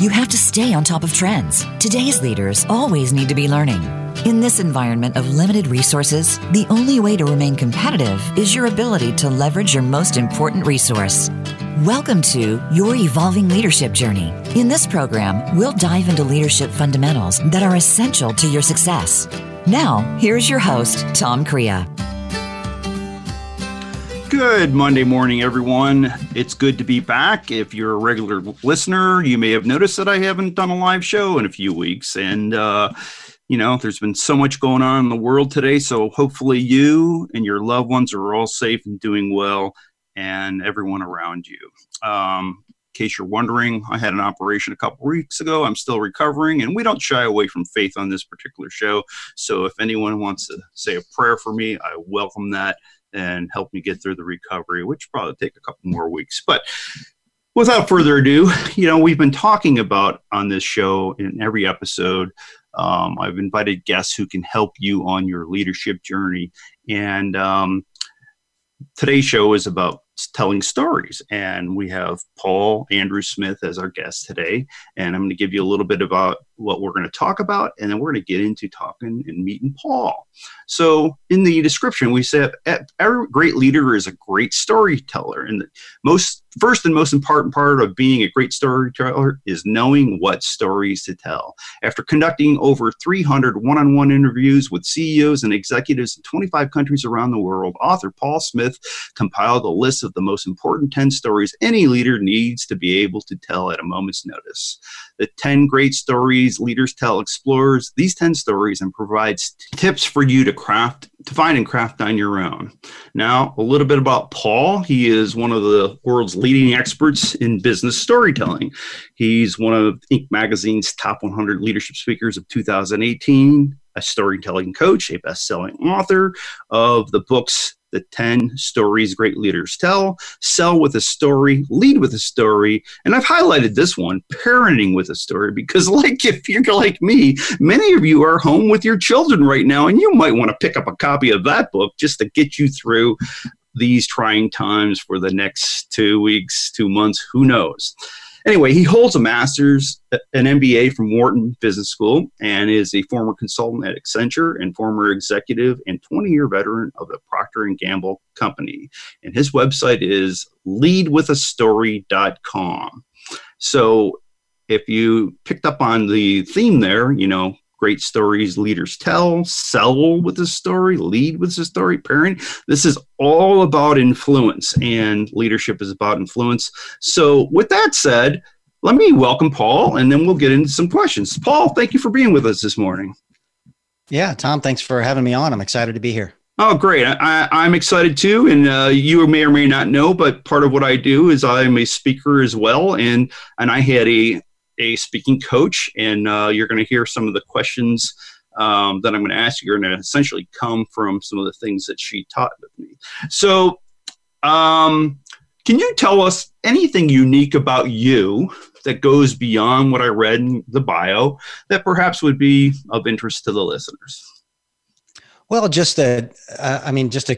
you have to stay on top of trends. Today's leaders always need to be learning. In this environment of limited resources, the only way to remain competitive is your ability to leverage your most important resource. Welcome to Your Evolving Leadership Journey. In this program, we'll dive into leadership fundamentals that are essential to your success. Now, here's your host, Tom Crea. Good Monday morning, everyone. It's good to be back. If you're a regular listener, you may have noticed that I haven't done a live show in a few weeks. And, there's been so much going on in the world today. So hopefully you and your loved ones are all safe and doing well, and everyone around you. In case you're wondering, I had an operation a couple weeks ago. I'm still recovering, and we don't shy away from faith on this particular show. So if anyone wants to say a prayer for me, I welcome that and help me get through the recovery, which probably take a couple more weeks. But without further ado, we've been talking about on this show in every episode, I've invited guests who can help you on your leadership journey. And today's show is about telling stories. And we have Paul Andrew Smith as our guest today. And I'm going to give you a little bit about what we're going to talk about. And then we're going to get into talking and meeting Paul. So in the description, we said every great leader is a great storyteller. And the most important part of being a great storyteller is knowing what stories to tell. After conducting over 300 one-on-one interviews with CEOs and executives in 25 countries around the world, author Paul Smith compiled a list of the most important 10 stories any leader needs to be able to tell at a moment's notice. The 10 great stories leaders tell explores these 10 stories and provides tips for you to find and craft on your own. Now, a little bit about Paul. He is one of the world's leading experts in business storytelling. He's one of Inc. Magazine's top 100 leadership speakers of 2018, a storytelling coach, a best-selling author of the books The 10 Stories Great Leaders Tell, Sell with a Story, Lead with a Story, and I've highlighted this one, Parenting with a Story, because if you're like me, many of you are home with your children right now, and you might want to pick up a copy of that book just to get you through these trying times for the next 2 weeks, 2 months, who knows. Anyway, he holds a master's, an MBA from Wharton Business School, and is a former consultant at Accenture and former executive and 20-year veteran of the Procter & Gamble company. And his website is leadwithastory.com. So if you picked up on the theme there, great stories leaders tell, sell with a story, lead with a story, parent. This is all about influence, and leadership is about influence. So with that said, let me welcome Paul, and then we'll get into some questions. Paul, thank you for being with us this morning. Yeah, Tom, thanks for having me on. I'm excited to be here. Oh, great. I'm excited too. And you may or may not know, but part of what I do is I'm a speaker as well. And I had a speaking coach, and you're going to hear some of the questions that I'm going to ask you are going to essentially come from some of the things that she taught with me. So can you tell us anything unique about you that goes beyond what I read in the bio that perhaps would be of interest to the listeners? Well, just to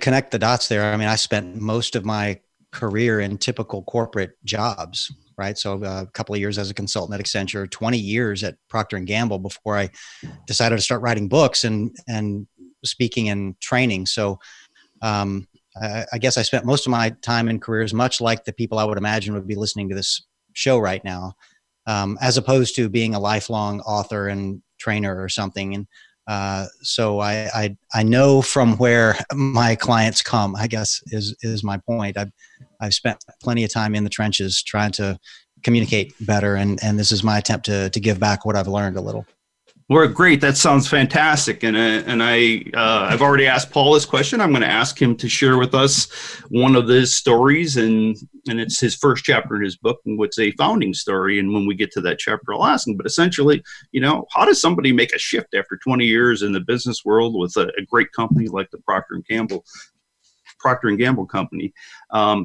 connect the dots there. I spent most of my career in typical corporate jobs, right? So a couple of years as a consultant at Accenture, 20 years at Procter & Gamble before I decided to start writing books and speaking and training. So I guess I spent most of my time in careers, much like the people I would imagine would be listening to this show right now, as opposed to being a lifelong author and trainer or something. And so I know from where my clients come, I guess is my point. I've spent plenty of time in the trenches trying to communicate better. And this is my attempt to give back what I've learned a little. Well, great. That sounds fantastic. And I've already asked Paul this question. I'm going to ask him to share with us one of his stories, and it's his first chapter in his book, and what's a founding story. And when we get to that chapter, I'll ask him. But essentially, how does somebody make a shift after 20 years in the business world with a great company like the Procter & Gamble company?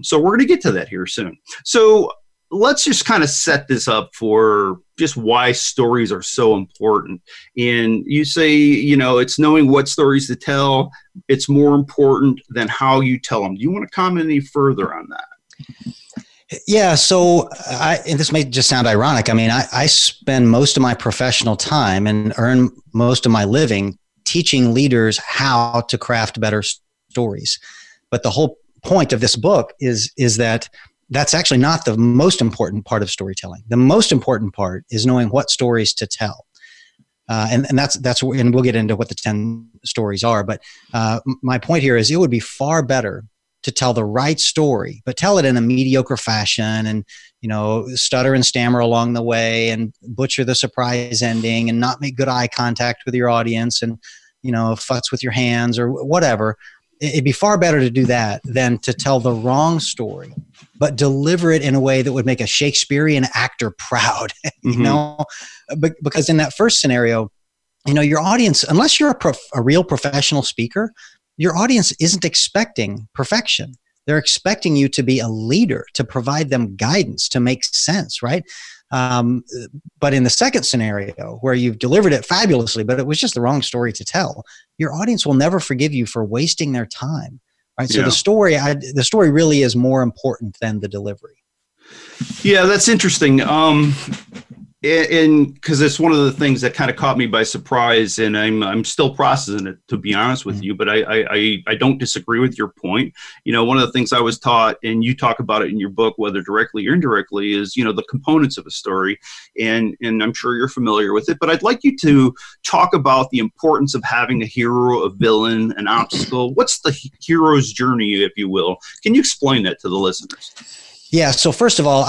So we're going to get to that here soon. So let's just kind of set this up for just why stories are so important. And you say, it's knowing what stories to tell. It's more important than how you tell them. Do you want to comment any further on that? Yeah. So and this may just sound ironic. I mean, I spend most of my professional time and earn most of my living teaching leaders how to craft better stories. But the whole point of this book is that that's actually not the most important part of storytelling. The most important part is knowing what stories to tell. And that's and we'll get into what the 10 stories are. But my point here is it would be far better to tell the right story, but tell it in a mediocre fashion and, you know, stutter and stammer along the way and butcher the surprise ending and not make good eye contact with your audience and, you know, futz with your hands or whatever. It'd be far better to do that than to tell the wrong story, but deliver it in a way that would make a Shakespearean actor proud, you mm-hmm. know, because in that first scenario, you know, your audience, unless you're a real professional speaker, your audience isn't expecting perfection. They're expecting you to be a leader, to provide them guidance, to make sense, right? But in the second scenario where you've delivered it fabulously, but it was just the wrong story to tell, your audience will never forgive you for wasting their time, right? So yeah. the story really is more important than the delivery. Yeah, that's interesting. And because it's one of the things that kind of caught me by surprise, and I'm still processing it, to be honest with you, but I don't disagree with your point. You know, one of the things I was taught, and you talk about it in your book, whether directly or indirectly, is, you know, the components of a story, and I'm sure you're familiar with it, but I'd like you to talk about the importance of having a hero, a villain, an obstacle. What's the hero's journey, if you will? Can you explain that to the listeners? Yeah. So first of all,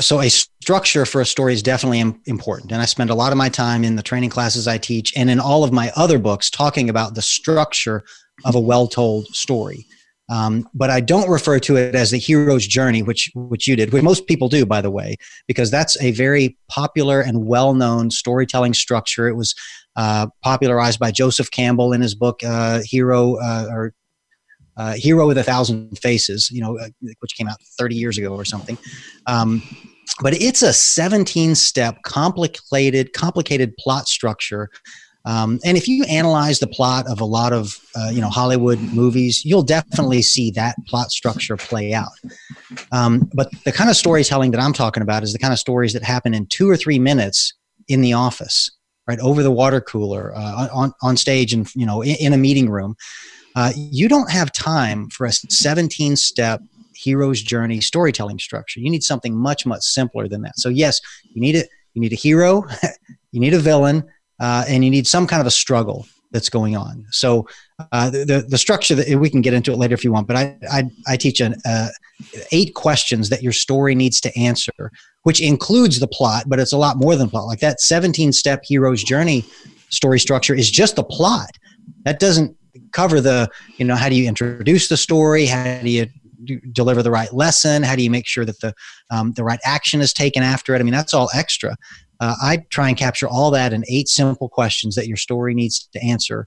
so a structure for a story is definitely important. And I spend a lot of my time in the training classes I teach and in all of my other books talking about the structure of a well-told story. But I don't refer to it as the hero's journey, which you did, which most people do, by the way, because that's a very popular and well-known storytelling structure. It was popularized by Joseph Campbell in his book, Hero with a Thousand Faces, you know, which came out 30 years ago or something. But it's a 17-step complicated plot structure. And if you analyze the plot of a lot of, you know, Hollywood movies, you'll definitely see that plot structure play out. But the kind of storytelling that I'm talking about is the kind of stories that happen in 2 or 3 minutes in the office, right? Over the water cooler, on stage and, you know, in a meeting room. You don't have time for a 17-step hero's journey storytelling structure. You need something much, much simpler than that. So yes, you need a hero, you need a villain, and you need some kind of a struggle that's going on. So the structure, that we can get into it later if you want, but I teach 8 questions that your story needs to answer, which includes the plot, but it's a lot more than plot. Like that 17-step hero's journey story structure is just the plot. That doesn't cover the, you know, how do you introduce the story? How do you deliver the right lesson? How do you make sure that the right action is taken after it? I mean, that's all extra. I try and capture all that in 8 simple questions that your story needs to answer.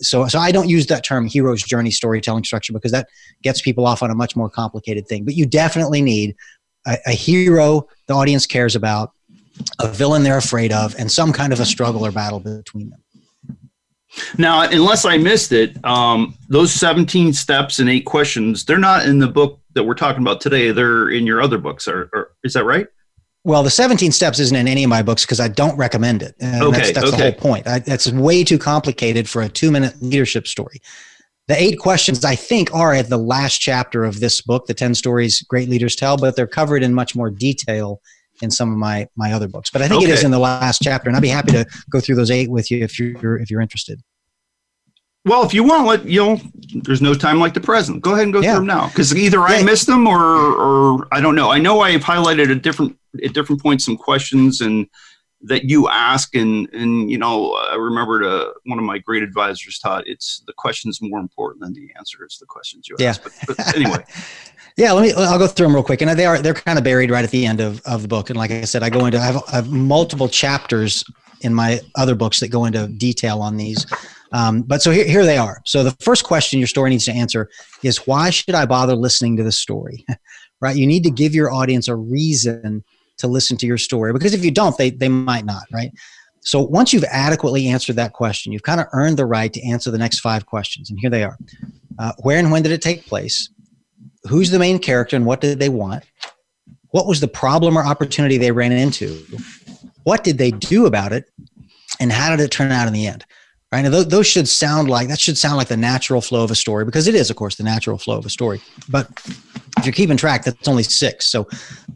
So I don't use that term hero's journey storytelling structure because that gets people off on a much more complicated thing. But you definitely need a hero the audience cares about, a villain they're afraid of, and some kind of a struggle or battle between them. Now, unless I missed it, those 17 steps and 8 questions, they're not in the book that we're talking about today. They're in your other books. Is that right? Well, the 17 steps isn't in any of my books because I don't recommend it. And okay. That's the whole point. That's way too complicated for a 2-minute leadership story. The 8 questions, I think, are at the last chapter of this book, The 10 Stories Great Leaders Tell, but they're covered in much more detail in some of my other books, but I think it is in the last chapter, and I'd be happy to go through those 8 with you if you're interested. Well, if you want, there's no time like the present. Go ahead and go through them now, because either I missed them or I don't know. I know I have highlighted at different points some questions and that you ask, and you know, I remembered one of my great advisors taught it's the question's more important than the answer. It's the questions you ask. But anyway. Yeah, I'll go through them real quick. And they're kind of buried right at the end of the book. And like I said, I have multiple chapters in my other books that go into detail on these. But so here they are. So the first question your story needs to answer is, why should I bother listening to this story? Right? You need to give your audience a reason to listen to your story, because if you don't, they might not, right? So once you've adequately answered that question, you've kind of earned the right to answer the next 5 questions. And here they are. Where and when did it take place? who's the main character and what did they want? What was the problem or opportunity they ran into? What did they do about it? And how did it turn out in the end? Right? Now, those should sound like, that should sound like the natural flow of a story, because it is, of course, the natural flow of a story. But if you're keeping track, that's only 6. So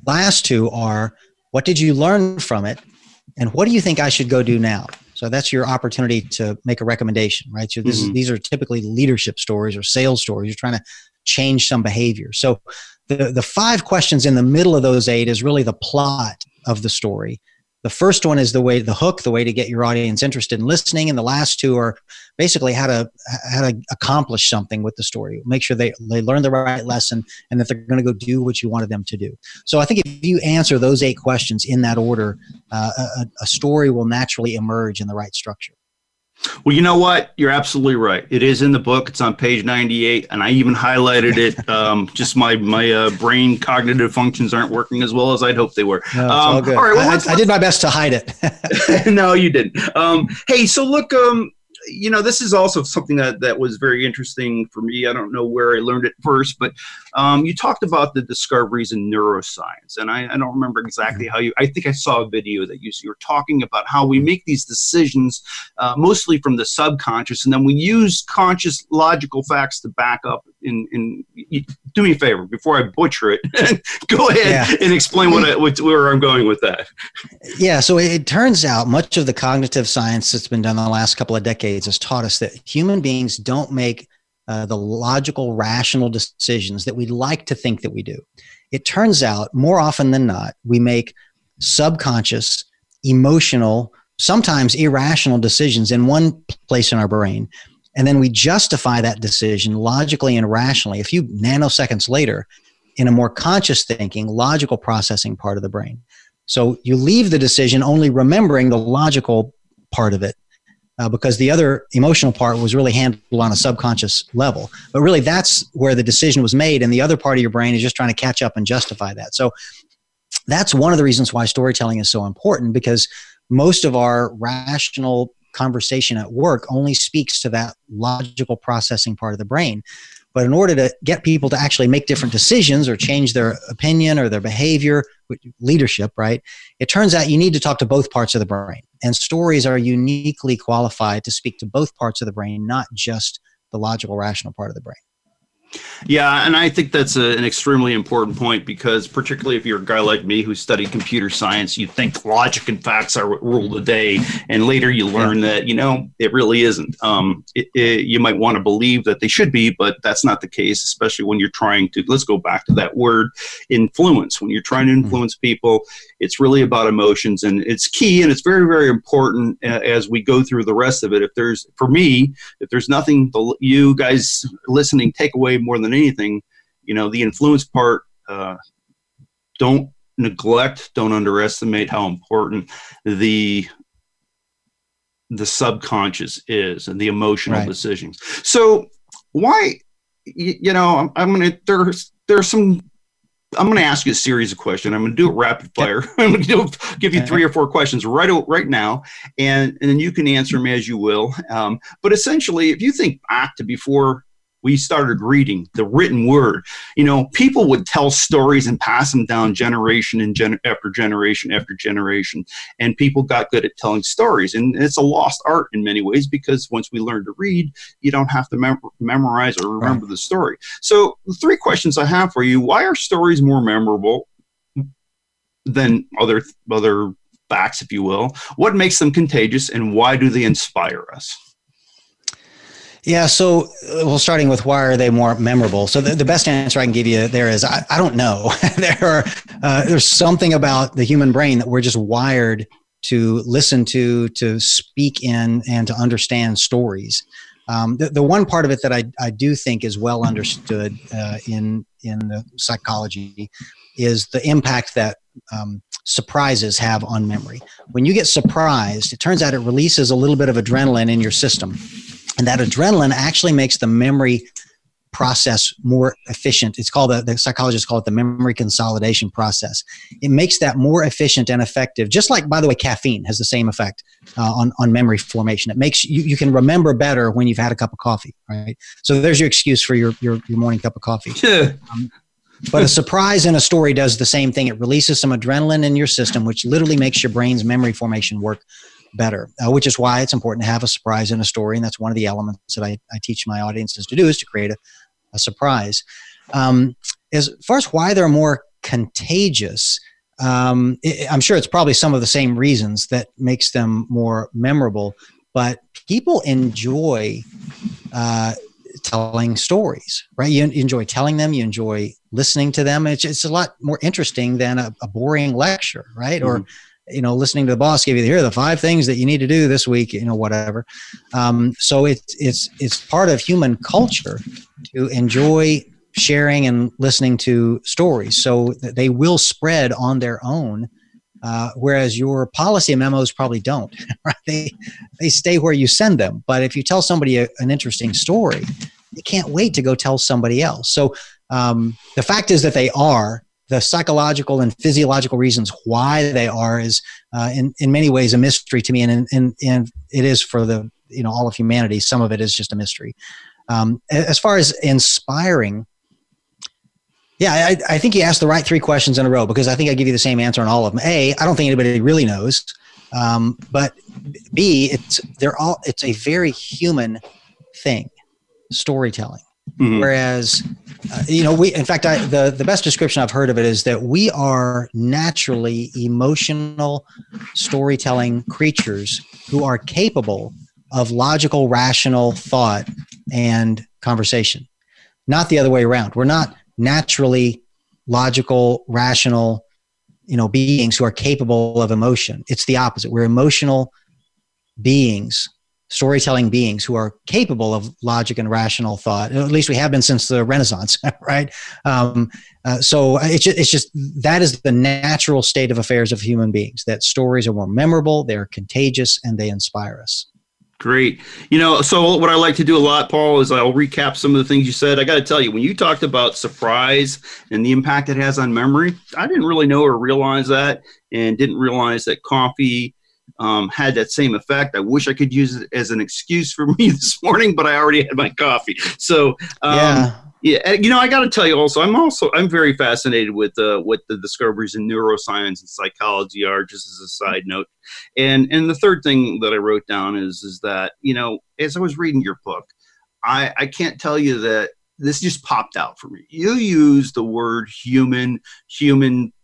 last 2 are, what did you learn from it? And what do you think I should go do now? So that's your opportunity to make a recommendation, right? So this, these are typically leadership stories or sales stories. You're trying to change some behavior. So the 5 questions in the middle of those 8 is really the plot of the story. The first one is the way, the hook, the way to get your audience interested in listening. And the last 2 are basically how to accomplish something with the story. Make sure they learn the right lesson and that they're going to go do what you wanted them to do. So I think if you answer those 8 questions in that order, a story will naturally emerge in the right structure. Well, you know what? You're absolutely right. It is in the book. It's on page 98, and I even highlighted it. Just my brain cognitive functions aren't working as well as I'd hoped they were. No, all good. All right, well, I did my best to hide it. No, you didn't. Hey, so look, you know, this is also something that was very interesting for me. I don't know where I learned it first, but you talked about the discoveries in neuroscience. And I don't remember exactly how I think I saw a video that you were talking about how we make these decisions mostly from the subconscious. And then we use conscious logical facts to back up. Do me a favor, before I butcher it, go ahead and explain where I'm going with that. Yeah, so it turns out much of the cognitive science that's been done in the last couple of decades has taught us that human beings don't make the logical, rational decisions that we like to think that we do. It turns out, more often than not, we make subconscious, emotional, sometimes irrational decisions in one place in our brain. And then we justify that decision logically and rationally a few nanoseconds later in a more conscious thinking, logical processing part of the brain. So you leave the decision only remembering the logical part of it because the other emotional part was really handled on a subconscious level. But really that's where the decision was made, and the other part of your brain is just trying to catch up and justify that. So that's one of the reasons why storytelling is so important, because most of our rational conversation at work only speaks to that logical processing part of the brain. But in order to get people to actually make different decisions or change their opinion or their behavior, leadership, right? It turns out you need to talk to both parts of the brain. And stories are uniquely qualified to speak to both parts of the brain, not just the logical, rational part of the brain. Yeah, and I think that's an extremely important point, because particularly if you're a guy like me who studied computer science, you think logic and facts are what rule the day, and later you learn that, you know, it really isn't. You might want to believe that they should be, but that's not the case, especially when you're trying to, let's go back to that word, influence. When you're trying to influence people, it's really about emotions, and it's key, and it's very, very important as we go through the rest of it. For me, if there's nothing you guys listening take away more than anything, you know, the influence part, don't neglect, don't underestimate how important the subconscious is and the emotional decisions. So why, you know, I'm going to ask you a series of questions. I'm going to do it rapid fire. I'm going to give you 3 or 4 questions right now, and then you can answer them as you will. But essentially, if you think back to before we started reading the written word, you know, people would tell stories and pass them down generation after generation. And people got good at telling stories. And it's a lost art in many ways, because once we learn to read, you don't have to memorize or remember the story. So the 3 questions I have for you: why are stories more memorable than other facts, if you will? What makes them contagious, and why do they inspire us? Yeah, so, well, starting with why are they more memorable? So the best answer I can give you there is, I don't know. There's something about the human brain that we're just wired to listen to speak in, and to understand stories. The one part of it that I do think is well understood in the psychology is the impact that surprises have on memory. When you get surprised, it turns out it releases a little bit of adrenaline in your system. And that adrenaline actually makes the memory process more efficient. It's called, the psychologists call it the memory consolidation process. It makes that more efficient and effective. Just like, by the way, caffeine has the same effect on memory formation. It makes you, you can remember better when you've had a cup of coffee, right? So there's your excuse for your morning cup of coffee. Sure. But a surprise in a story does the same thing. It releases some adrenaline in your system, which literally makes your brain's memory formation work better, which is why it's important to have a surprise in a story. And that's one of the elements that I teach my audiences to do, is to create a surprise. As far as why they're more contagious, I'm sure it's probably some of the same reasons that makes them more memorable, but people enjoy telling stories, right? You enjoy telling them, you enjoy listening to them. It's a lot more interesting than a boring lecture, right? Mm-hmm. Or, you know, listening to the boss give you, here are the 5 things that you need to do this week, you know, whatever. So it's part of human culture to enjoy sharing and listening to stories. So they will spread on their own, whereas your policy memos probably don't, right? They stay where you send them. But if you tell somebody an interesting story, they can't wait to go tell somebody else. So the fact is that they are. The psychological and physiological reasons why they are is in many ways a mystery to me, and it is for the, you know, all of humanity. Some of it is just a mystery. As far as inspiring, yeah, I think you asked the right 3 questions in a row, because I think I give you the same answer on all of them. A, I don't think anybody really knows, but B, it's a very human thing, storytelling. Mm-hmm. Whereas, you know, the best description I've heard of it is that we are naturally emotional storytelling creatures who are capable of logical, rational thought and conversation, not the other way around. We're not naturally logical, rational, you know, beings who are capable of emotion. It's the opposite. We're emotional beings, storytelling beings who are capable of logic and rational thought. At least we have been since the Renaissance, right? So it's just that is the natural state of affairs of human beings, that stories are more memorable, they're contagious, and they inspire us. Great. You know, so what I like to do a lot, Paul, is I'll recap some of the things you said. I got to tell you, when you talked about surprise and the impact it has on memory, I didn't really know or realize that, and didn't realize that coffee had that same effect. I wish I could use it as an excuse for me this morning, but I already had my coffee. So, yeah, you know, I got to tell you also, I'm very fascinated with what the discoveries in neuroscience and psychology are, just as a side note. And the third thing that I wrote down is that, you know, as I was reading your book, I can't tell you that this just popped out for me. You use the word human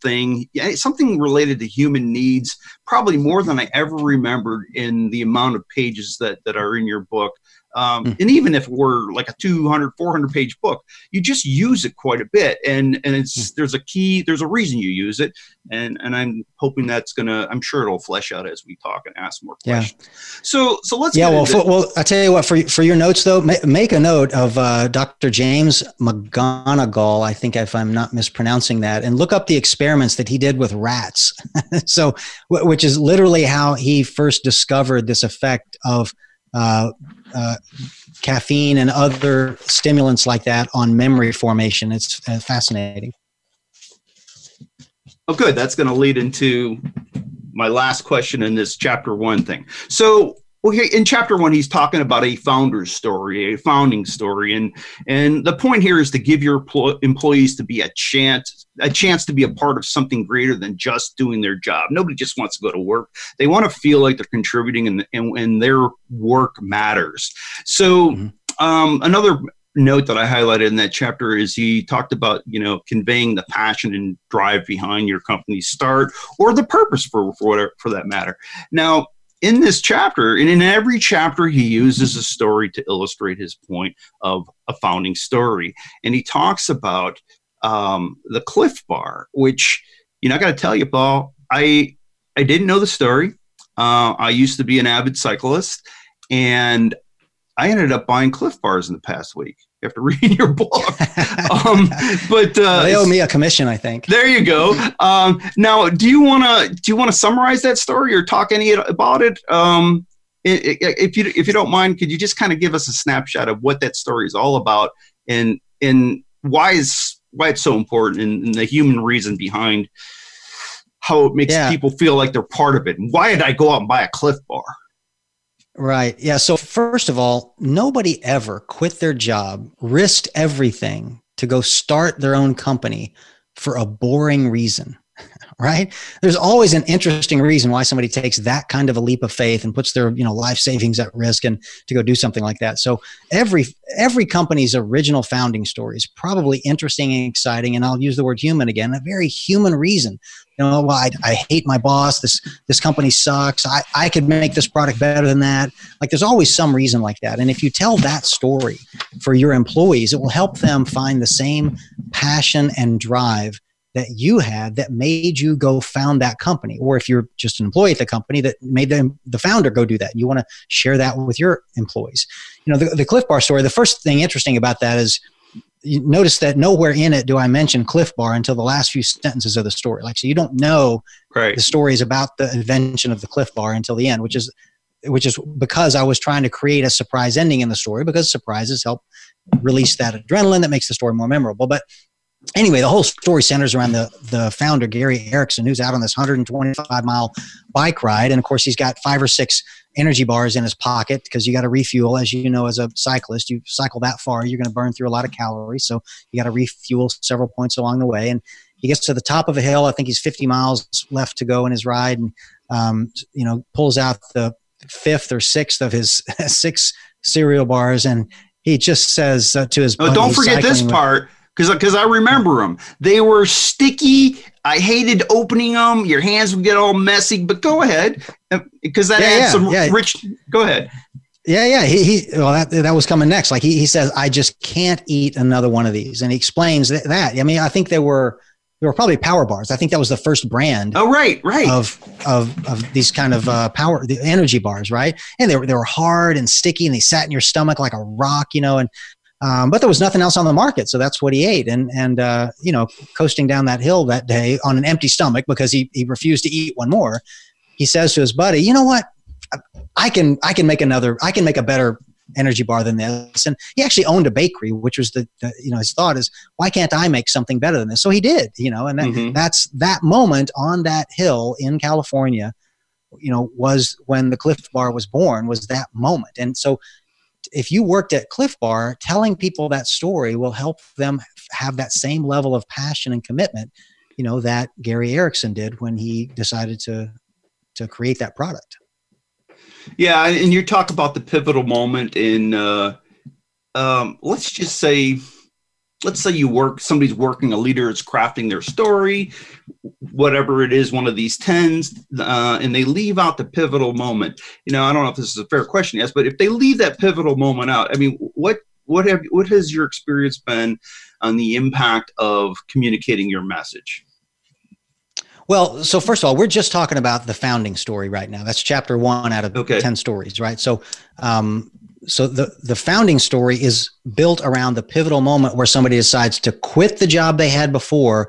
thing, something related to human needs, probably more than I ever remembered in the amount of pages that are in your book. And even if we're like a 200, 400 page book, you just use it quite a bit. And it's, there's a reason you use it. And I'm hoping I'm sure it'll flesh out as we talk and ask more questions. Yeah. So let's get into it. Well, I tell you what, for your notes though, make a note of Dr. James McGonagall, I think, if I'm not mispronouncing that, and look up the experiments that he did with rats. So, which is literally how he first discovered this effect of caffeine and other stimulants like that on memory formation. It's fascinating. Oh, good. That's going to lead into my last question in this chapter 1 thing. So, well, here in chapter 1, he's talking about a founder's story, a founding story. And the point here is to give your employees to be a chance to be a part of something greater than just doing their job. Nobody just wants to go to work. They want to feel like they're contributing and their work matters. So another note that I highlighted in that chapter is he talked about, you know, conveying the passion and drive behind your company's start, or the purpose for that matter. Now, in this chapter, and in every chapter, he uses a story to illustrate his point of a founding story. And he talks about the Clif Bar, which, you know, I got to tell you, Paul, I didn't know the story. I used to be an avid cyclist, and I ended up buying Clif Bars in the past week after reading your book. But they owe me a commission, I think. There you go. Now, do you want to summarize that story or talk any about it? If you don't mind, could you just kind of give us a snapshot of what that story is all about and why it's so important, and the human reason behind how it makes people feel like they're part of it. And why did I go out and buy a Clif Bar? Right. Yeah. So first of all, nobody ever quit their job, risked everything to go start their own company for a boring reason, right? There's always an interesting reason why somebody takes that kind of a leap of faith and puts their, life savings at risk and to go do something like that. So every company's original founding story is probably interesting and exciting. And I'll use the word human again, a very human reason. I hate my boss. This company sucks. I could make this product better than that. Like, there's always some reason like that. And if you tell that story for your employees, it will help them find the same passion and drive that you had that made you go found that company. Or if you're just an employee at the company, that made the founder go do that. You want to share that with your employees. The Clif Bar story, the first thing interesting about that is, you notice that nowhere in it do I mention Clif Bar until the last few sentences of the story. So you don't know the story is about the invention of the Clif Bar until the end, which is because I was trying to create a surprise ending in the story, because surprises help release that adrenaline that makes the story more memorable. But anyway, the whole story centers around the founder, Gary Erickson, who's out on this 125-mile bike ride. And of course, he's got 5 or 6 energy bars in his pocket, because you got to refuel. As you know, as a cyclist, you cycle that far, you're going to burn through a lot of calories. So you got to refuel several points along the way. And he gets to the top of a hill. I think he's 50 miles left to go in his ride, and pulls out the 5th or 6th of his 6 cereal bars. And he just says to his buddy, don't forget this part. Because I remember them. They were sticky. I hated opening them. Your hands would get all messy. But go ahead, because that adds some rich. Go ahead. Yeah. That was coming next. Like he says, I just can't eat another one of these, and he explains that. I mean, I think they were probably power bars. I think that was the first brand. Oh, right. Of these kind of the energy bars, right? And they were hard and sticky, and they sat in your stomach like a rock, and. But there was nothing else on the market, so that's what he ate. And coasting down that hill that day on an empty stomach, because he refused to eat one more, he says to his buddy, "You know what? I can make a better energy bar than this." And he actually owned a bakery, which was the his thought is, why can't I make something better than this? So he did, and that's that moment on that hill in California, was when the Clif Bar was born, was that moment. And so, if you worked at Clif Bar, telling people that story will help them have that same level of passion and commitment, that Gary Erickson did when he decided to create that product. Yeah. And you talk about the pivotal moment in, let's say somebody's working, a leader is crafting their story, whatever it is, one of these 10s, and they leave out the pivotal moment. I don't know if this is a fair question to ask, but if they leave that pivotal moment out, I mean, what has your experience been on the impact of communicating your message? Well, so first of all, we're just talking about the founding story right now. That's chapter 1 out of 10 stories, right? So, the founding story is built around the pivotal moment where somebody decides to quit the job they had before,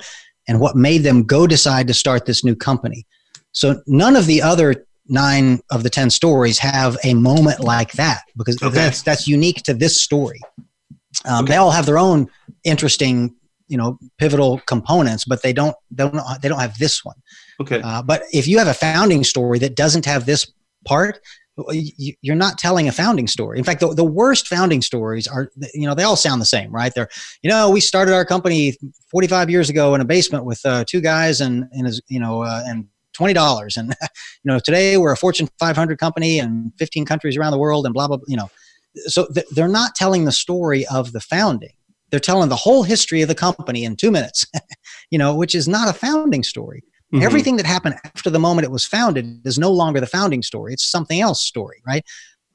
and what made them go decide to start this new company. So none of the other 9 of the 10 stories have a moment like that, because that's unique to this story. They all have their own interesting, pivotal components, but they don't have this one. Okay. But if you have a founding story that doesn't have this part, you're not telling a founding story. In fact, the worst founding stories are, they all sound the same, right? They're, we started our company 45 years ago in a basement with 2 guys and $20. And, today we're a Fortune 500 company and 15 countries around the world and blah, blah, So they're not telling the story of the founding. They're telling the whole history of the company in 2 minutes, which is not a founding story. Mm-hmm. Everything that happened after the moment it was founded is no longer the founding story. It's something else story, right?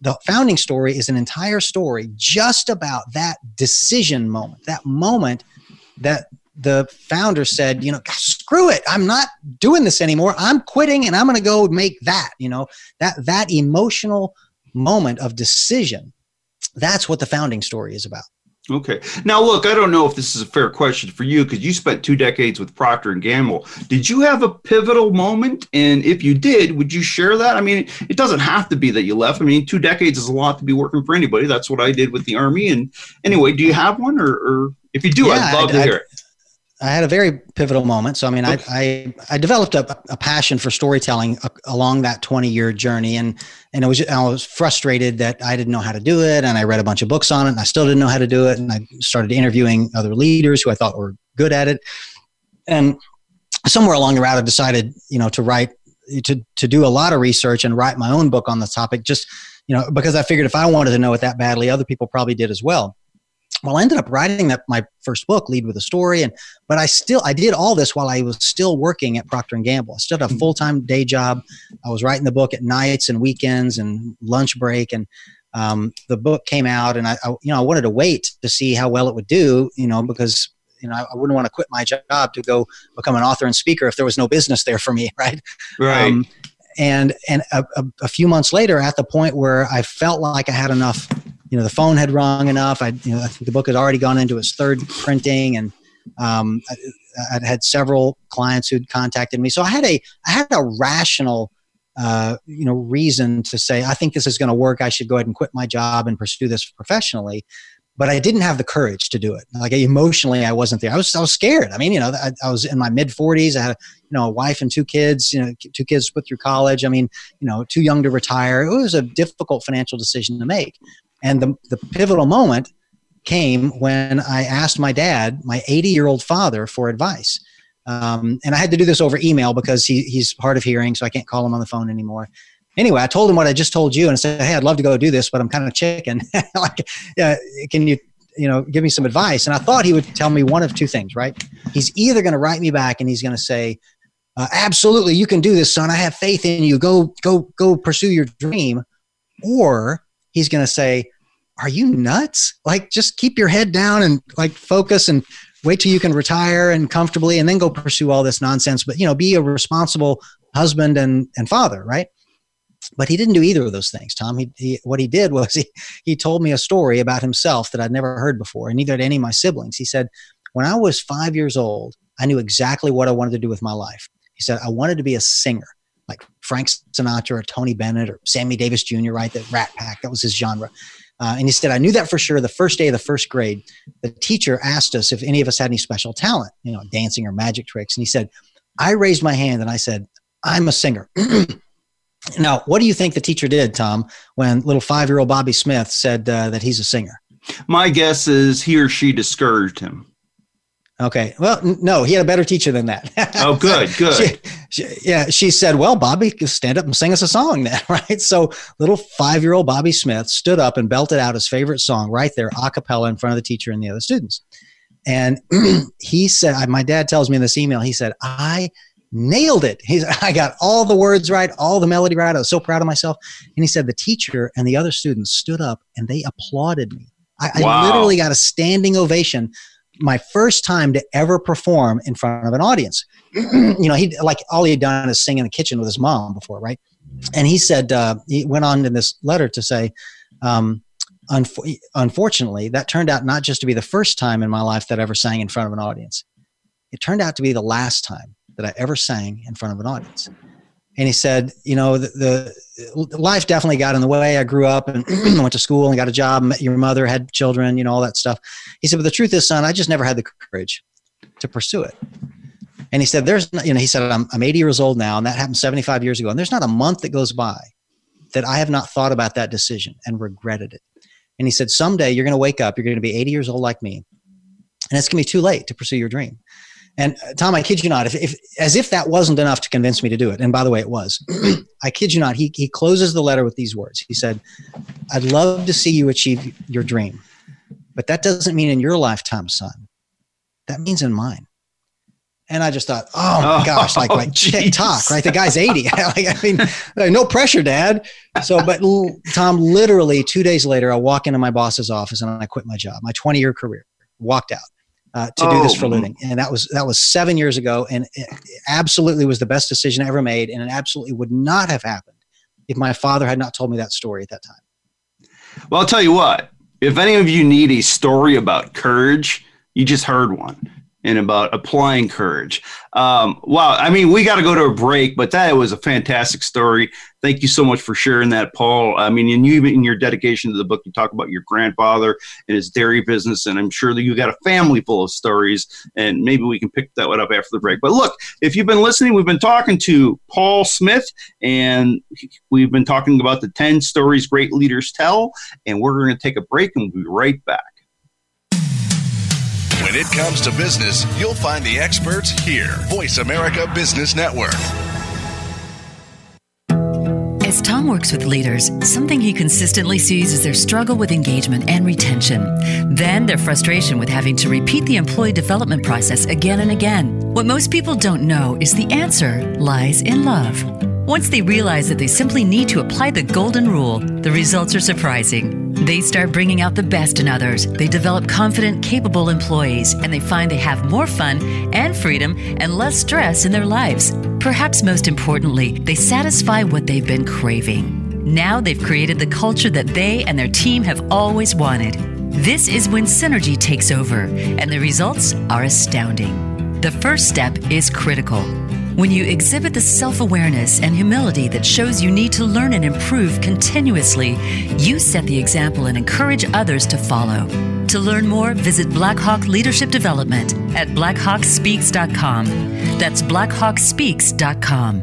The founding story is an entire story just about that decision moment, that moment that the founder said, screw it, I'm not doing this anymore. I'm quitting and I'm going to go make that, that emotional moment of decision. That's what the founding story is about. Okay. Now, look, I don't know if this is a fair question for you because you spent 2 decades with Procter & Gamble. Did you have a pivotal moment? And if you did, would you share that? I mean, it doesn't have to be that you left. I mean, 2 decades is a lot to be working for anybody. That's what I did with the Army. And anyway, do you have one? Or if you do, I'd love to hear it. I had a very pivotal moment. So, I mean, okay. I developed a passion for storytelling along that 20-year journey. And it was just, I was frustrated that I didn't know how to do it. And I read a bunch of books on it and I still didn't know how to do it. And I started interviewing other leaders who I thought were good at it. And somewhere along the route, I decided, you know, to write, to do a lot of research and write my own book on the topic, just, you know, because I figured if I wanted to know it that badly, other people probably did as well. Well, I ended up writing that my first book, Lead with a Story, but I did all this while I was still working at Procter & Gamble. I still had a full-time day job. I was writing the book at nights and weekends and lunch break, and the book came out, and I wanted to wait to see how well it would do, you know, because you know I wouldn't want to quit my job to go become an author and speaker if there was no business there for me, right? Right. And a few months later, at the point where I felt like I had enough. You know, the phone had rung enough. I think the book had already gone into its 3rd printing, and I'd had several clients who'd contacted me. So I had a rational, reason to say, I think this is going to work. I should go ahead and quit my job and pursue this professionally. But I didn't have the courage to do it. Like emotionally, I wasn't there. I was scared. I mean, you know, I was in my mid-40s. I had, a wife and 2 kids. You know, 2 kids put through college. I mean, you know, too young to retire. It was a difficult financial decision to make. And the pivotal moment came when I asked my dad, my 80-year-old father, for advice. And I had to do this over email because he's hard of hearing, so I can't call him on the phone anymore. Anyway, I told him what I just told you and said, hey, I'd love to go do this, but I'm kind of chicken. Like, can you give me some advice? And I thought he would tell me one of 2 things, right? He's either going to write me back and he's going to say, absolutely, you can do this, son. I have faith in you. Go pursue your dream. Or he's going to say, are you nuts? Like, just keep your head down and like focus and wait till you can retire and comfortably and then go pursue all this nonsense. But, you know, be a responsible husband and father, right? But he didn't do either of those things, Tom. What he did was he told me a story about himself that I'd never heard before, and neither had any of my siblings. He said, when I was 5 years old, I knew exactly what I wanted to do with my life. He said, I wanted to be a singer, like Frank Sinatra or Tony Bennett or Sammy Davis Jr., right? The Rat Pack, that was his genre. And he said, I knew that for sure the first day of the 1st grade. The teacher asked us if any of us had any special talent, you know, dancing or magic tricks. And he said, I raised my hand and I said, I'm a singer. Now, what do you think the teacher did, Tom, when little 5-year-old Bobby Smith said that he's a singer? My guess is he or she discouraged him. Okay. Well, no, he had a better teacher than that. Oh, good, good. She said, well, Bobby, stand up and sing us a song then, right? So little 5-year-old Bobby Smith stood up and belted out his favorite song right there, a cappella, in front of the teacher and the other students. And he said, my dad tells me in this email, he said, I nailed it. He said, I got all the words right, all the melody right. I was so proud of myself. And he said, the teacher and the other students stood up and they applauded me. I literally got a standing ovation. My first time to ever perform in front of an audience. You know, all he had done is sing in the kitchen with his mom before, right? And he said, he went on in this letter to say, unfortunately, that turned out not just to be the first time in my life that I ever sang in front of an audience. It turned out to be the last time that I ever sang in front of an audience. And he said, you know, the life definitely got in the way. I grew up and went to school and got a job, met your mother, had children, you know, all that stuff. He said, but the truth is, son, I just never had the courage to pursue it. And he said, I'm 80 years old now, and that happened 75 years ago. And there's not a month that goes by that I have not thought about that decision and regretted it. And he said, someday you're going to wake up, you're going to be 80 years old like me, and it's going to be too late to pursue your dream. And Tom, I kid you not, as if that wasn't enough to convince me to do it. And by the way, it was. I kid you not. He closes the letter with these words. He said, I'd love to see you achieve your dream, but that doesn't mean in your lifetime, son. That means in mine. And I just thought, oh my gosh, like TikTok, right? The guy's 80. Like, I mean, no pressure, Dad. So, but Tom, literally 2 days later, I walk into my boss's office and I quit my job, my 20-year career, walked out. To do this for a living. And that was 7 years ago. And it absolutely was the best decision I ever made. And it absolutely would not have happened if my father had not told me that story at that time. Well, I'll tell you what, If any of you need a story about courage, you just heard one, and about applying courage. Wow. I mean, we got to go to a break, but that was a fantastic story. Thank you so much for sharing that, Paul. I mean, and you, in your dedication to the book, you talk about your grandfather and his dairy business, and I'm sure that you got a family full of stories, and maybe we can pick that one up after the break. But look, if you've been listening, we've been talking to Paul Smith, and we've been talking about the 10 Stories Great Leaders Tell, and we're going to take a break, and we'll be right back. When it comes to business, you'll find the experts here. Voice America Business Network. As Tom works with leaders, something he consistently sees is their struggle with engagement and retention. Then their frustration with having to repeat the employee development process again and again. What most people don't know is the answer lies in love. Once they realize that they simply need to apply the golden rule, the results are surprising. They start bringing out the best in others. They develop confident, capable employees, and they find they have more fun and freedom and less stress in their lives. Perhaps most importantly, they satisfy what they've been craving. Now they've created the culture that they and their team have always wanted. This is when synergy takes over, and the results are astounding. The first step is critical. When you exhibit the self-awareness and humility that shows you need to learn and improve continuously, you set the example and encourage others to follow. To learn more, visit Blackhawk Leadership Development at blackhawkspeaks.com. That's blackhawkspeaks.com.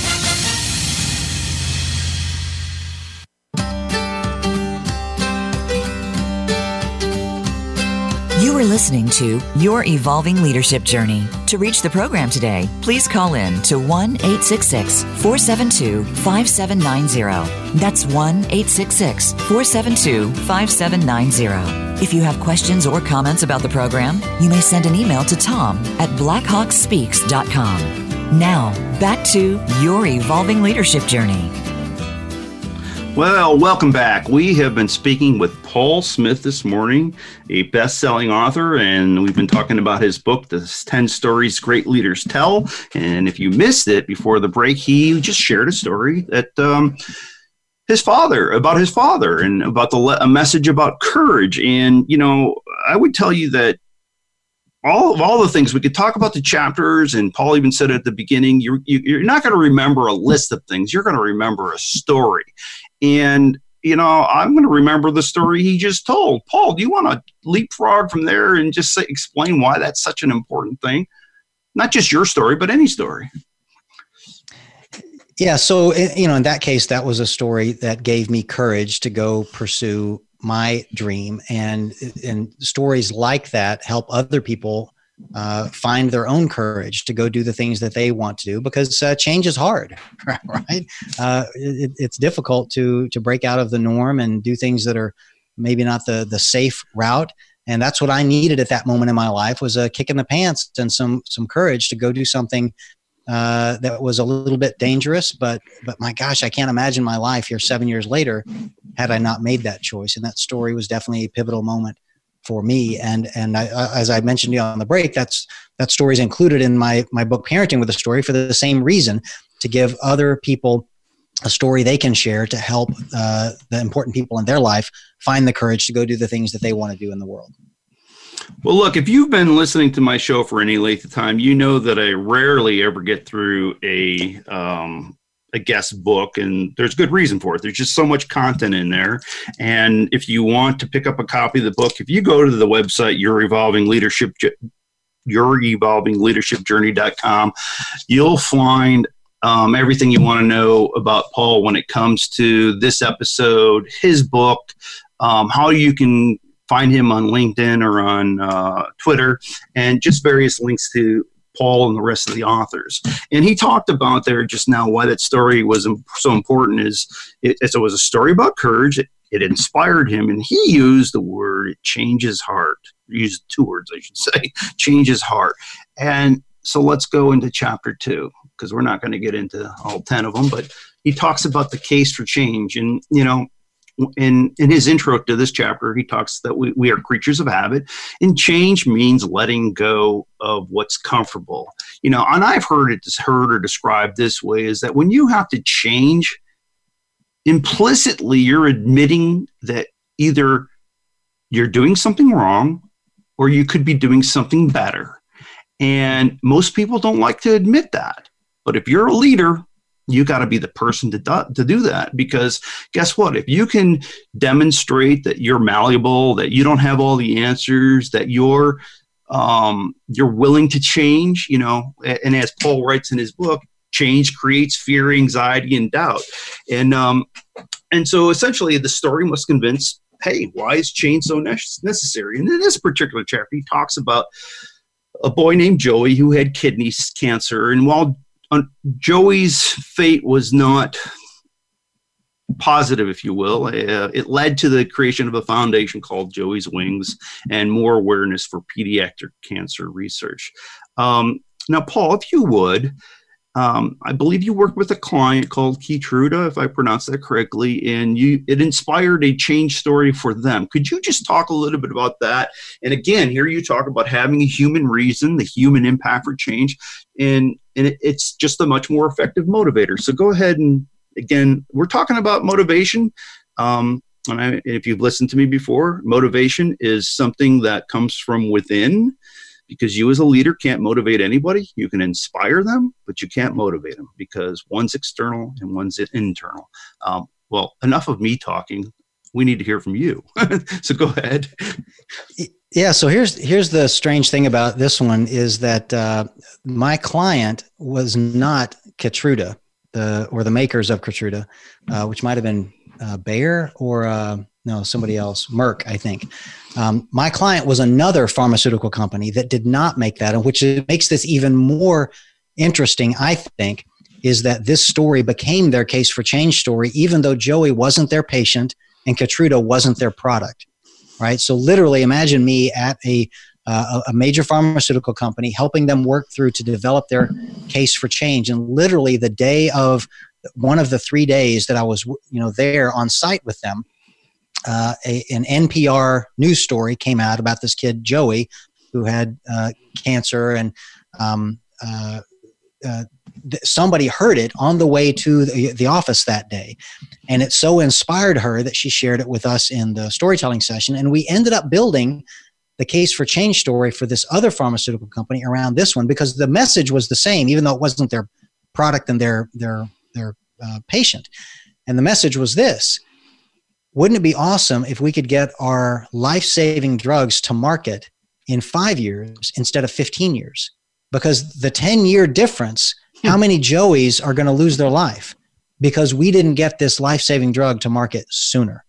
You are listening to Your Evolving Leadership Journey. To reach the program today, please call in to 1-866-472-5790. That's 1-866-472-5790. If you have questions or comments about the program, you may send an email to Tom at blackhawkspeaks.com. Now, back to Your Evolving Leadership Journey. Well, welcome back. We have been speaking with Paul Smith this morning, a best-selling author, and we've been talking about his book, The 10 Stories Great Leaders Tell. And if you missed it before the break, he just shared a story that about his father, and about a message about courage. And, you know, I would tell you that all the things we could talk about, the chapters, and Paul even said at the beginning, you're not going to remember a list of things. You're going to remember a story. And, you know, I'm going to remember the story he just told. Paul, do you want to leapfrog from there and just explain why that's such an important thing? Not just your story, but any story. Yeah. So, you know, in that case, that was a story that gave me courage to go pursue my dream. And stories like that help other people find their own courage to go do the things that they want to do, because change is hard, right? It's difficult to break out of the norm and do things that are maybe not the safe route. And that's what I needed at that moment in my life, was a kick in the pants and some courage to go do something that was a little bit dangerous, but my gosh, I can't imagine my life here 7 years later had I not made that choice. And that story was definitely a pivotal moment for me. And I, as I mentioned on the break, that story is included in my book, Parenting with a Story, for the same reason, to give other people a story they can share to help the important people in their life find the courage to go do the things that they want to do in the world. Well, look, if you've been listening to my show for any length of time, you know that I rarely ever get through a guest book, and there's good reason for it. There's just so much content in there. And if you want to pick up a copy of the book, if you go to the website, yourevolvingleadershipjourney.com, you'll find everything you want to know about Paul when it comes to this episode, his book, how you can find him on LinkedIn or on Twitter, and just various links to Paul and the rest of the authors. And he talked about there just now why that story was so important is it was a story about courage. It inspired him, and he used the word change his heart. He used two words, I should say, change his heart. And so let's go into chapter 2, because we're not going to get into all 10 of them, but he talks about the case for change. And, you know, in his intro to this chapter, he talks that we are creatures of habit, and change means letting go of what's comfortable. You know, and I've heard or described this way is that when you have to change, implicitly you're admitting that either you're doing something wrong or you could be doing something better. And most people don't like to admit that. But if you're a leader, you got to be the person to do that, because guess what? If you can demonstrate that you're malleable, that you don't have all the answers, that you're willing to change, you know, and as Paul writes in his book, change creates fear, anxiety, and doubt. And so essentially the story must convince, hey, why is change so necessary? And in this particular chapter, he talks about a boy named Joey who had kidney cancer. And while Joey's fate was not positive, if you will, it led to the creation of a foundation called Joey's Wings and more awareness for pediatric cancer research. Now, Paul, if you would, I believe you worked with a client called Keytruda, if I pronounced that correctly, and it inspired a change story for them. Could you just talk a little bit about that? And again, here you talk about having a human reason, the human impact for change, and it's just a much more effective motivator. So go ahead, and again, we're talking about motivation. And if you've listened to me before, motivation is something that comes from within. Because you as a leader can't motivate anybody. You can inspire them, but you can't motivate them because one's external and one's internal. Well, enough of me talking. We need to hear from you. So go ahead. Yeah. So here's the strange thing about this one is that my client was not Keytruda, or the makers of Keytruda, which might have been Bayer or no, somebody else, Merck, I think. My client was another pharmaceutical company that did not make that, and which makes this even more interesting, I think, is that this story became their case for change story, even though Joey wasn't their patient and Keytruda wasn't their product, right? So literally imagine me at a major pharmaceutical company helping them work through to develop their case for change. And literally the day of one of the 3 days that I was there on site with them, an NPR news story came out about this kid, Joey, who had cancer, and somebody heard it on the way to the office that day. And it so inspired her that she shared it with us in the storytelling session. And we ended up building the case for change story for this other pharmaceutical company around this one, because the message was the same, even though it wasn't their product and their patient. And the message was this: wouldn't it be awesome if we could get our life-saving drugs to market in 5 years instead of 15 years? Because the 10-year difference, how many Joeys are going to lose their life because we didn't get this life-saving drug to market sooner,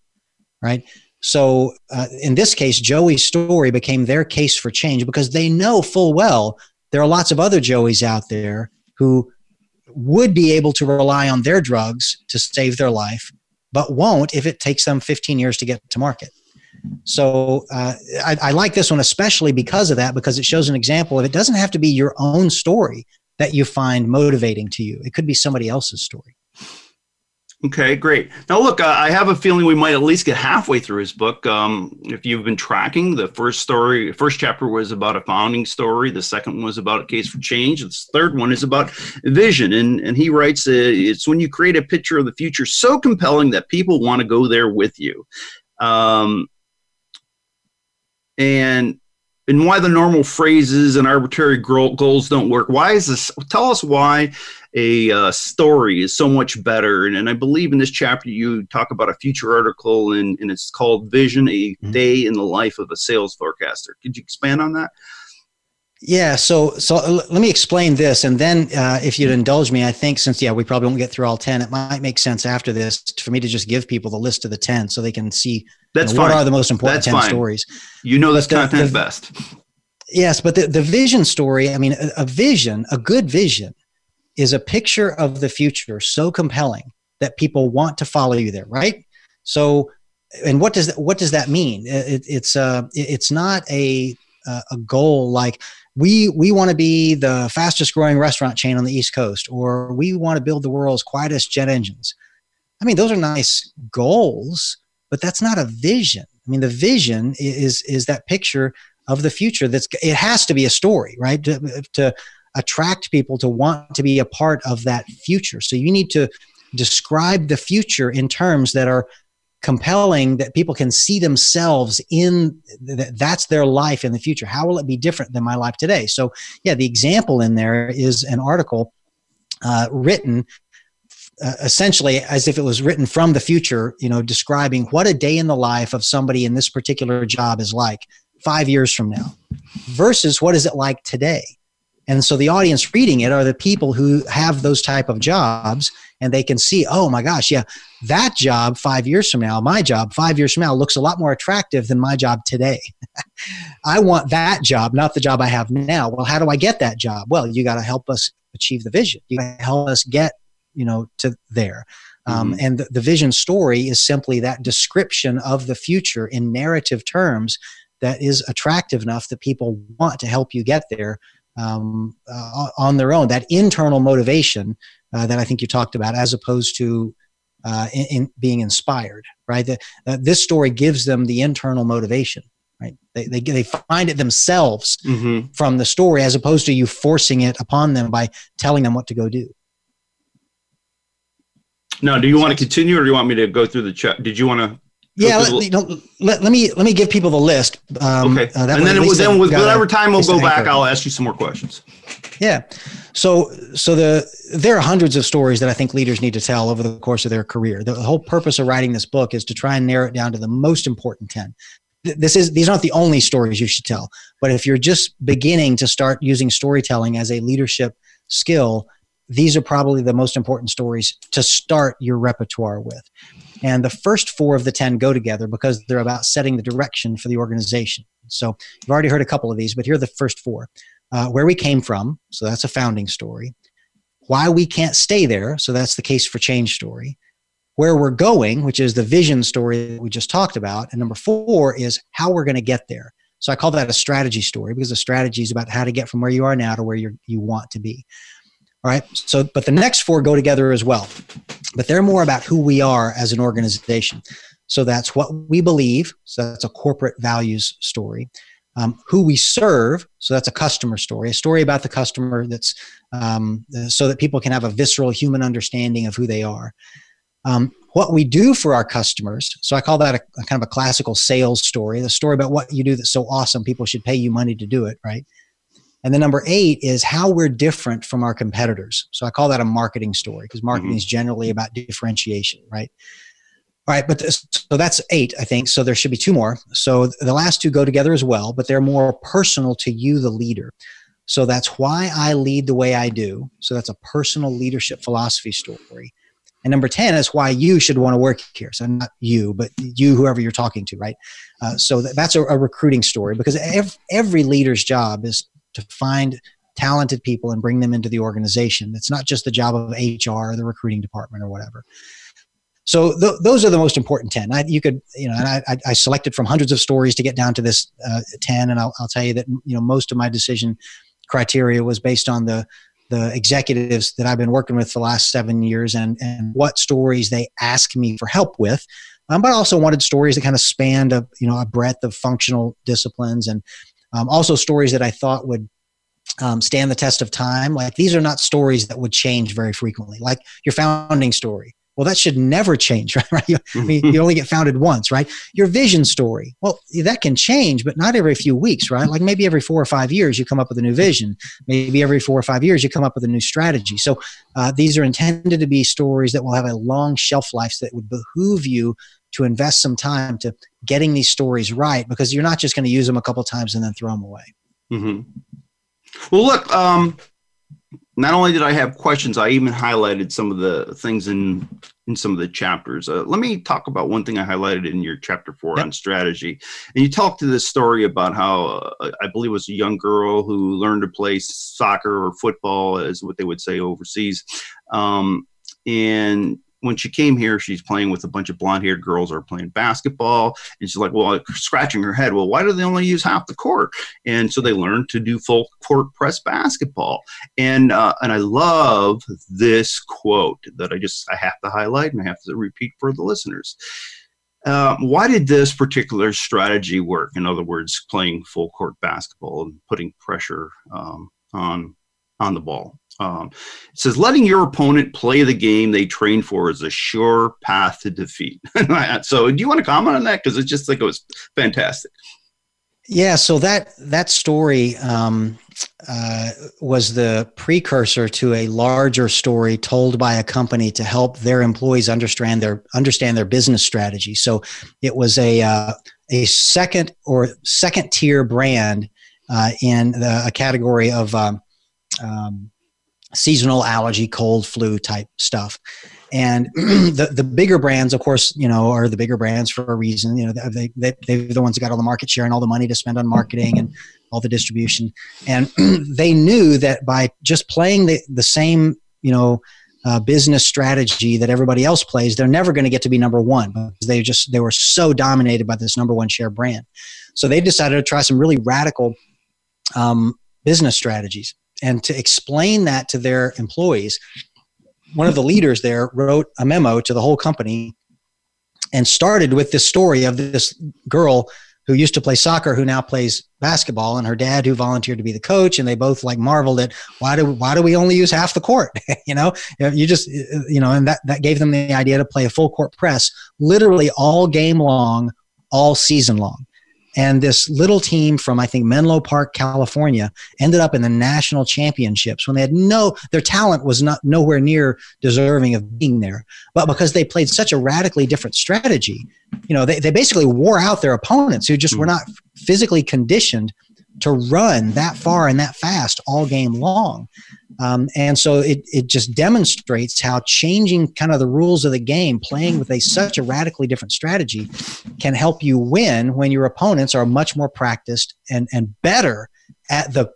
right? So in this case, Joey's story became their case for change because they know full well there are lots of other Joeys out there who would be able to rely on their drugs to save their life, but won't if it takes them 15 years to get to market. So I like this one especially because of that, because it shows an example of it doesn't have to be your own story that you find motivating to you. It could be somebody else's story. Okay, great. Now look, I have a feeling we might at least get halfway through his book. If you've been tracking, the first chapter was about a founding story. The second one was about a case for change. And the third one is about vision. And he writes, it's when you create a picture of the future so compelling that people want to go there with you. And why the normal phrases and arbitrary goals don't work. Why is this? Tell us why a story is so much better. And I believe in this chapter you talk about a future article, and it's called Vision, a Day in the Life of a Sales Forecaster. Could you expand on that? Yeah, so let me explain this. And then if you'd indulge me, I think since, we probably won't get through all 10, it might make sense after this for me to just give people the list of the 10 so they can see what are the most important 10 stories. You know, that's content best. Yes, but the vision story, I mean, a good vision is a picture of the future so compelling that people want to follow you there, right? So, and what does that mean? It's not a goal like we want to be the fastest growing restaurant chain on the East Coast, or we want to build the world's quietest jet engines. I mean, those are nice goals, but that's not a vision. I mean, the vision is that picture of the future. It has to be a story, right? To attract people to want to be a part of that future. So you need to describe the future in terms that are compelling, that people can see themselves in, that's their life in the future. How will it be different than my life today? So yeah, the example in there is an article written essentially as if it was written from the future, you know, describing what a day in the life of somebody in this particular job is like 5 years from now versus what is it like today. And so the audience reading it are the people who have those type of jobs, and they can see, oh my gosh, yeah, that job 5 years from now, my job 5 years from now looks a lot more attractive than my job today. I want that job, not the job I have now. Well, how do I get that job? Well, you got to help us achieve the vision. You got to help us get, you know, to there. And the vision story is simply that description of the future in narrative terms that is attractive enough that people want to help you get there. On their own, that internal motivation that I think you talked about, as opposed to in being inspired, right? This story gives them the internal motivation, right? They find it themselves from the story, as opposed to you forcing it upon them by telling them what to go do. Now, do you want to continue, or do you want me to go through the chat? Did you want to? Yeah, let me give people the list. Okay, and then with whatever time we'll go back, I'll ask you some more questions. Yeah, so there are hundreds of stories that I think leaders need to tell over the course of their career. The whole purpose of writing this book is to try and narrow it down to the most important 10. These aren't the only stories you should tell, but if you're just beginning to start using storytelling as a leadership skill, these are probably the most important stories to start your repertoire with. And the first four of the 10 go together because they're about setting the direction for the organization. So you've already heard a couple of these, but here are the first four. Where we came from, so that's a founding story. Why we can't stay there, so that's the case for change story. Where we're going, which is the vision story that we just talked about. And number four is how we're going to get there. So I call that a strategy story, because the strategy is about how to get from where you are now to where you want to be. All right. So, but the next four go together as well, but they're more about who we are as an organization. So that's what we believe. So that's a corporate values story. Who we serve. So that's a customer story, a story about the customer that's so that people can have a visceral human understanding of who they are. What we do for our customers. So I call that a kind of a classical sales story, the story about what you do that's so awesome, people should pay you money to do it, right? And then number eight is how we're different from our competitors. So I call that a marketing story, because marketing is generally about differentiation, right? All right, but so that's eight, I think. So there should be two more. So the last two go together as well, but they're more personal to you, the leader. So that's why I lead the way I do. So that's a personal leadership philosophy story. And number 10 is why you should want to work here. So not you, but you, whoever you're talking to, right? So that's a recruiting story, because every leader's job is to find talented people and bring them into the organization. It's not just the job of HR or the recruiting department or whatever. So those are the most important 10. I selected from hundreds of stories to get down to this 10, and I'll tell you that, you know, most of my decision criteria was based on the executives that I've been working with for the last 7 years and what stories they ask me for help with. But I also wanted stories that kind of spanned a breadth of functional disciplines, and also stories that I thought would stand the test of time. Like, these are not stories that would change very frequently. Like your founding story. Well, that should never change, right? You only get founded once, right? Your vision story. Well, that can change, but not every few weeks, right? Like maybe every 4 or 5 years you come up with a new vision. Maybe every 4 or 5 years you come up with a new strategy. So these are intended to be stories that will have a long shelf life, so that would behoove you to invest some time to getting these stories right, because you're not just going to use them a couple times and then throw them away. Well, look, Not only did I have questions, I even highlighted some of the things in some of the chapters. Let me talk about one thing I highlighted in your chapter 4 on strategy. And you talked to this story about how I believe it was a young girl who learned to play soccer or football, is what they would say overseas. And when she came here, she's playing with a bunch of blonde-haired girls who are playing basketball. And she's like, well, scratching her head, well, why do they only use half the court? And so they learned to do full court press basketball. And I love this quote that I have to highlight and I have to repeat for the listeners. Why did this particular strategy work? In other words, playing full court basketball and putting pressure on the ball. It says, letting your opponent play the game they train for is a sure path to defeat. So do you want to comment on that? Because it's just like it was fantastic. Yeah. So that story was the precursor to a larger story told by a company to help their employees understand their business strategy. So it was a second tier brand in a category of seasonal allergy, cold, flu type stuff. And the bigger brands, of course, are the bigger brands for a reason. They're the ones that got all the market share and all the money to spend on marketing and all the distribution. And they knew that by just playing the same, business strategy that everybody else plays, they're never going to get to be number one, because they were so dominated by this number one share brand. So they decided to try some really radical business strategies. And to explain that to their employees, one of the leaders there wrote a memo to the whole company and started with this story of this girl who used to play soccer, who now plays basketball, and her dad who volunteered to be the coach. And they both marveled at, why do we only use half the court? And that gave them the idea to play a full court press, literally all game long, all season long. And this little team from, I think, Menlo Park, California, ended up in the national championships when they had their talent was not nowhere near deserving of being there. But because they played such a radically different strategy, they basically wore out their opponents, who just were not physically conditioned to run that far and that fast all game long. And so it just demonstrates how changing kind of the rules of the game, playing with such a radically different strategy, can help you win when your opponents are much more practiced and better at the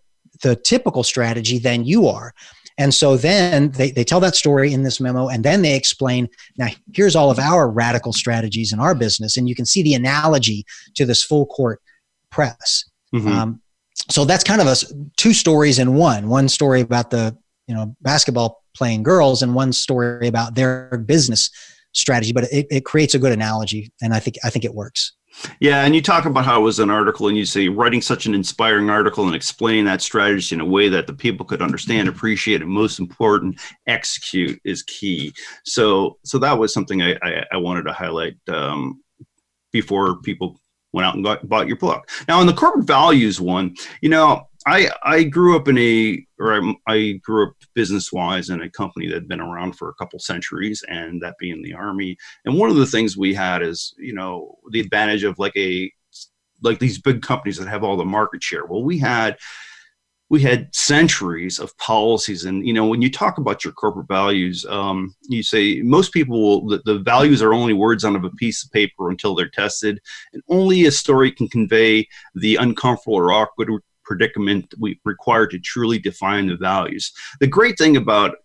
typical strategy than you are. And so then they tell that story in this memo, and then they explain, now here's all of our radical strategies in our business. And you can see the analogy to this full court press. Mm-hmm. So that's kind of two stories in one. One story about the basketball playing girls, and one story about their business strategy. But it creates a good analogy, and I think it works. Yeah, and you talk about how it was an article, and you say writing such an inspiring article and explaining that strategy in a way that the people could understand, appreciate, and most important, execute is key. So that was something I wanted to highlight before people went out and bought your book. Now, on the corporate values one, I grew up business-wise in a company that had been around for a couple centuries, and that being the Army. And one of the things we had is, the advantage of like these big companies that have all the market share. Well, we had centuries of policies. And, when you talk about your corporate values, you say most people the values are only words on a piece of paper until they're tested. And only a story can convey the uncomfortable or awkward predicament we require to truly define the values. The great thing about,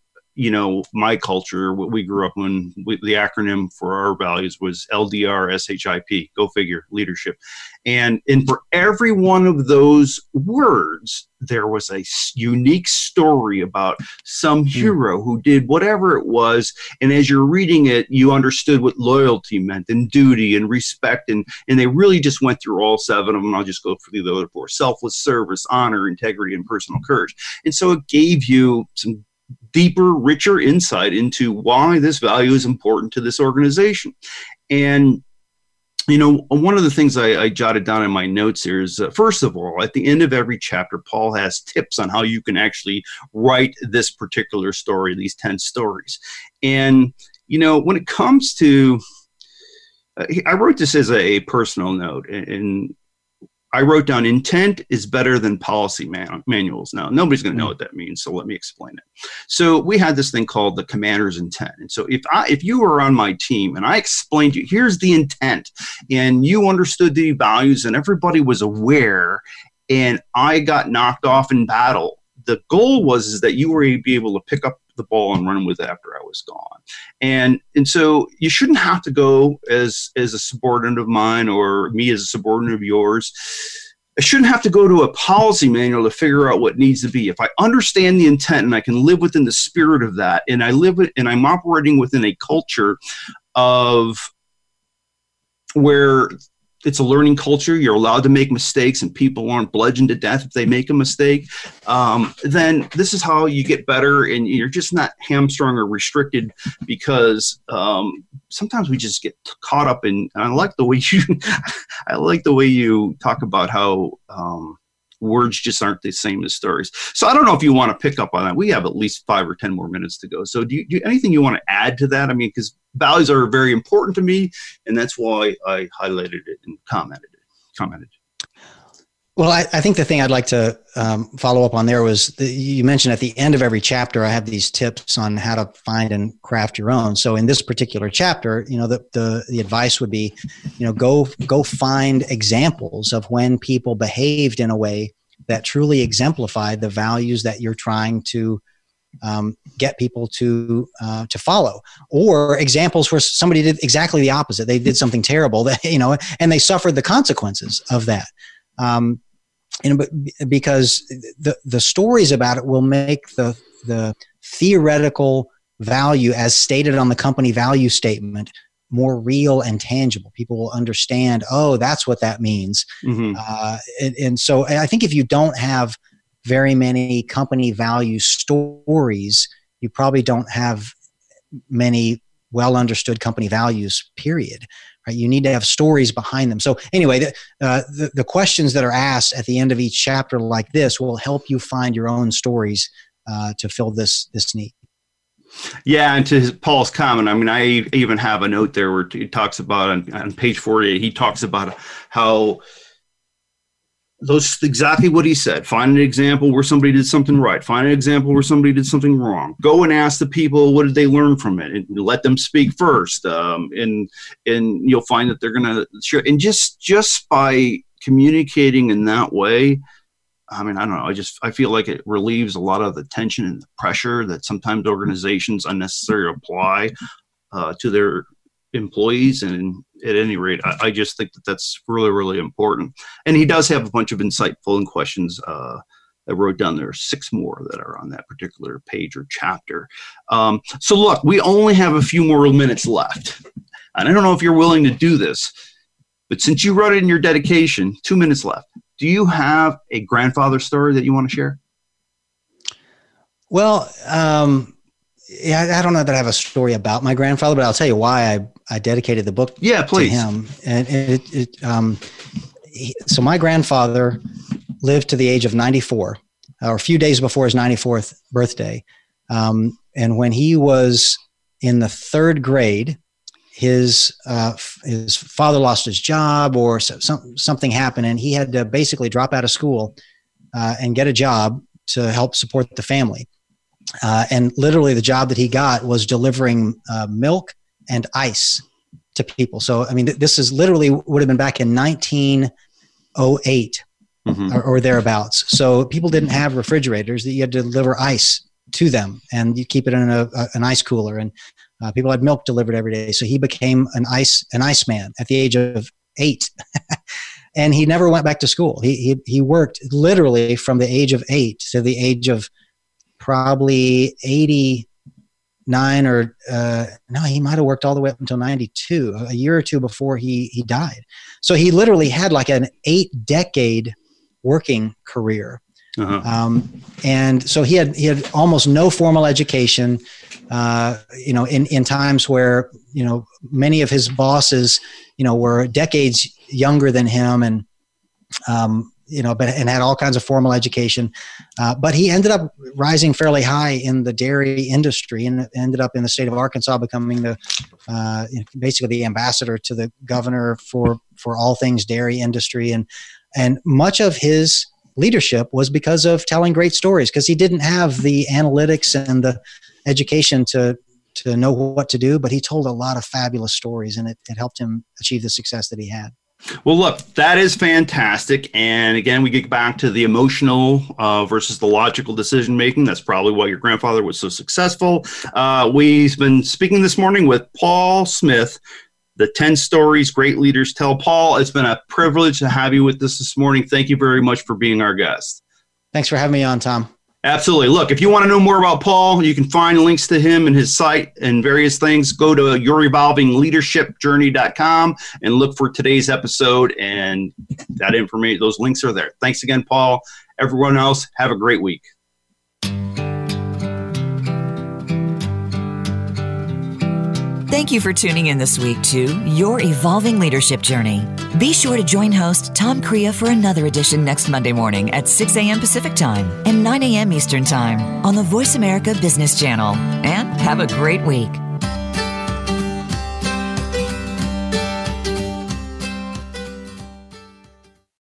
my culture, what we grew up in, the acronym for our values was LDR SHIP, go figure, leadership. And for every one of those words, there was a unique story about some hero who did whatever it was. And as you're reading it, you understood what loyalty meant, and duty and respect. And they really just went through all 7 of them. I'll just go through the other 4: selfless service, honor, integrity, and personal courage. And so it gave you some deeper, richer insight into why this value is important to this organization. And, one of the things I jotted down in my notes here is, first of all, at the end of every chapter, Paul has tips on how you can actually write this particular story, these 10 stories. And, when it comes to, I wrote this as a personal note, and I wrote down intent is better than policy manuals. Now, nobody's going to know what that means, so let me explain it. So we had this thing called the commander's intent. And so if you were on my team and I explained to you, here's the intent, and you understood the values and everybody was aware, and I got knocked off in battle, the goal was is that you were be able to pick up the ball and run with it after I was gone. And so you shouldn't have to go as a subordinate of mine or me as a subordinate of yours. I shouldn't have to go to a policy manual to figure out what needs to be. If I understand the intent and I can live within the spirit of that, and I'm operating within a culture of where it's a learning culture, you're allowed to make mistakes and people aren't bludgeoned to death if they make a mistake, then this is how you get better, and you're just not hamstrung or restricted, because sometimes we just get caught up in, and I like the way you talk about how words just aren't the same as stories. So I don't know if you want to pick up on that. We have at least 5 or 10 more minutes to go. So do you anything you want to add to that? I mean, because values are very important to me, and that's why I highlighted it and commented. Well, I think the thing I'd like to follow up on there was you mentioned at the end of every chapter, I have these tips on how to find and craft your own. So in this particular chapter, you know, the advice would be, you know, go find examples of when people behaved in a way that truly exemplified the values that you're trying to get people to follow, or examples where somebody did exactly the opposite. They did something terrible that, you know, and they suffered the consequences of that. But because the stories about it will make the theoretical value as stated on the company value statement more real and tangible. People will understand, oh, that's what that means. Mm-hmm. And so I think if you don't have very many company value stories, you probably don't have many well understood company values, period. Right? You need to have stories behind them. So anyway, the questions that are asked at the end of each chapter like this will help you find your own stories to fill this need. Yeah, and to Paul's comment, I mean, I even have a note there where he talks about, on page 48, he talks about how those exactly what he said. Find an example where somebody did something right. Find an example where somebody did something wrong. Go and ask the people what did they learn from it, and let them speak first. And you'll find that they're gonna share. And just by communicating in that way, I mean, I don't know. I feel like it relieves a lot of the tension and the pressure that sometimes organizations unnecessarily apply to their employees. And at any rate, I just think that that's really, really important. And he does have a bunch of insightful and questions I wrote down. There are 6 more that are on that particular page or chapter. So look, we only have a few more minutes left. And I don't know if you're willing to do this, but since you wrote it in your dedication, 2 minutes left. Do you have a grandfather story that you want to share? Well, yeah, I don't know that I have a story about my grandfather, but I'll tell you why I dedicated the book to him. And so my grandfather lived to the age of 94, or a few days before his 94th birthday. And when he was in the 3rd grade, his father lost his job, or something happened, and he had to basically drop out of school and get a job to help support the family. And literally the job that he got was delivering milk and ice to people. So, I mean, this is literally would have been back in 1908 or thereabouts. So people didn't have refrigerators, that you had to deliver ice to them, and you keep it in an ice cooler, and people had milk delivered every day. So he became an ice man at the age of 8 and he never went back to school. He worked literally from the age of 8 to the age of probably 89 or no, he might have worked all the way up until 92, a year or 2 before he died. So he literally had like an 8-decade working career. And so he had almost no formal education, you know, in times where, you know, many of his bosses, you know, were decades younger than him, and you know, and had all kinds of formal education. But he ended up rising fairly high in the dairy industry, and ended up in the state of Arkansas becoming basically the ambassador to the governor for all things dairy industry. And And much of his leadership was because of telling great stories, because he didn't have the analytics and the education to know what to do, but he told a lot of fabulous stories, and it helped him achieve the success that he had. Well, look, that is fantastic. And again, we get back to the emotional versus the logical decision making. That's probably why your grandfather was so successful. We've been speaking this morning with Paul Smith, The 10 Stories Great Leaders Tell. Paul, it's been a privilege to have you with us this morning. Thank you very much for being our guest. Thanks for having me on, Tom. Absolutely. Look, if you want to know more about Paul, you can find links to him and his site and various things. Go to yourevolvingleadershipjourney.com and look for today's episode, and that information, those links are there. Thanks again, Paul. Everyone else, have a great week. Thank you for tuning in this week to Your Evolving Leadership Journey. Be sure to join host Tom Crea for another edition next Monday morning at 6 a.m. Pacific Time and 9 a.m. Eastern Time on the Voice America Business Channel. And have a great week.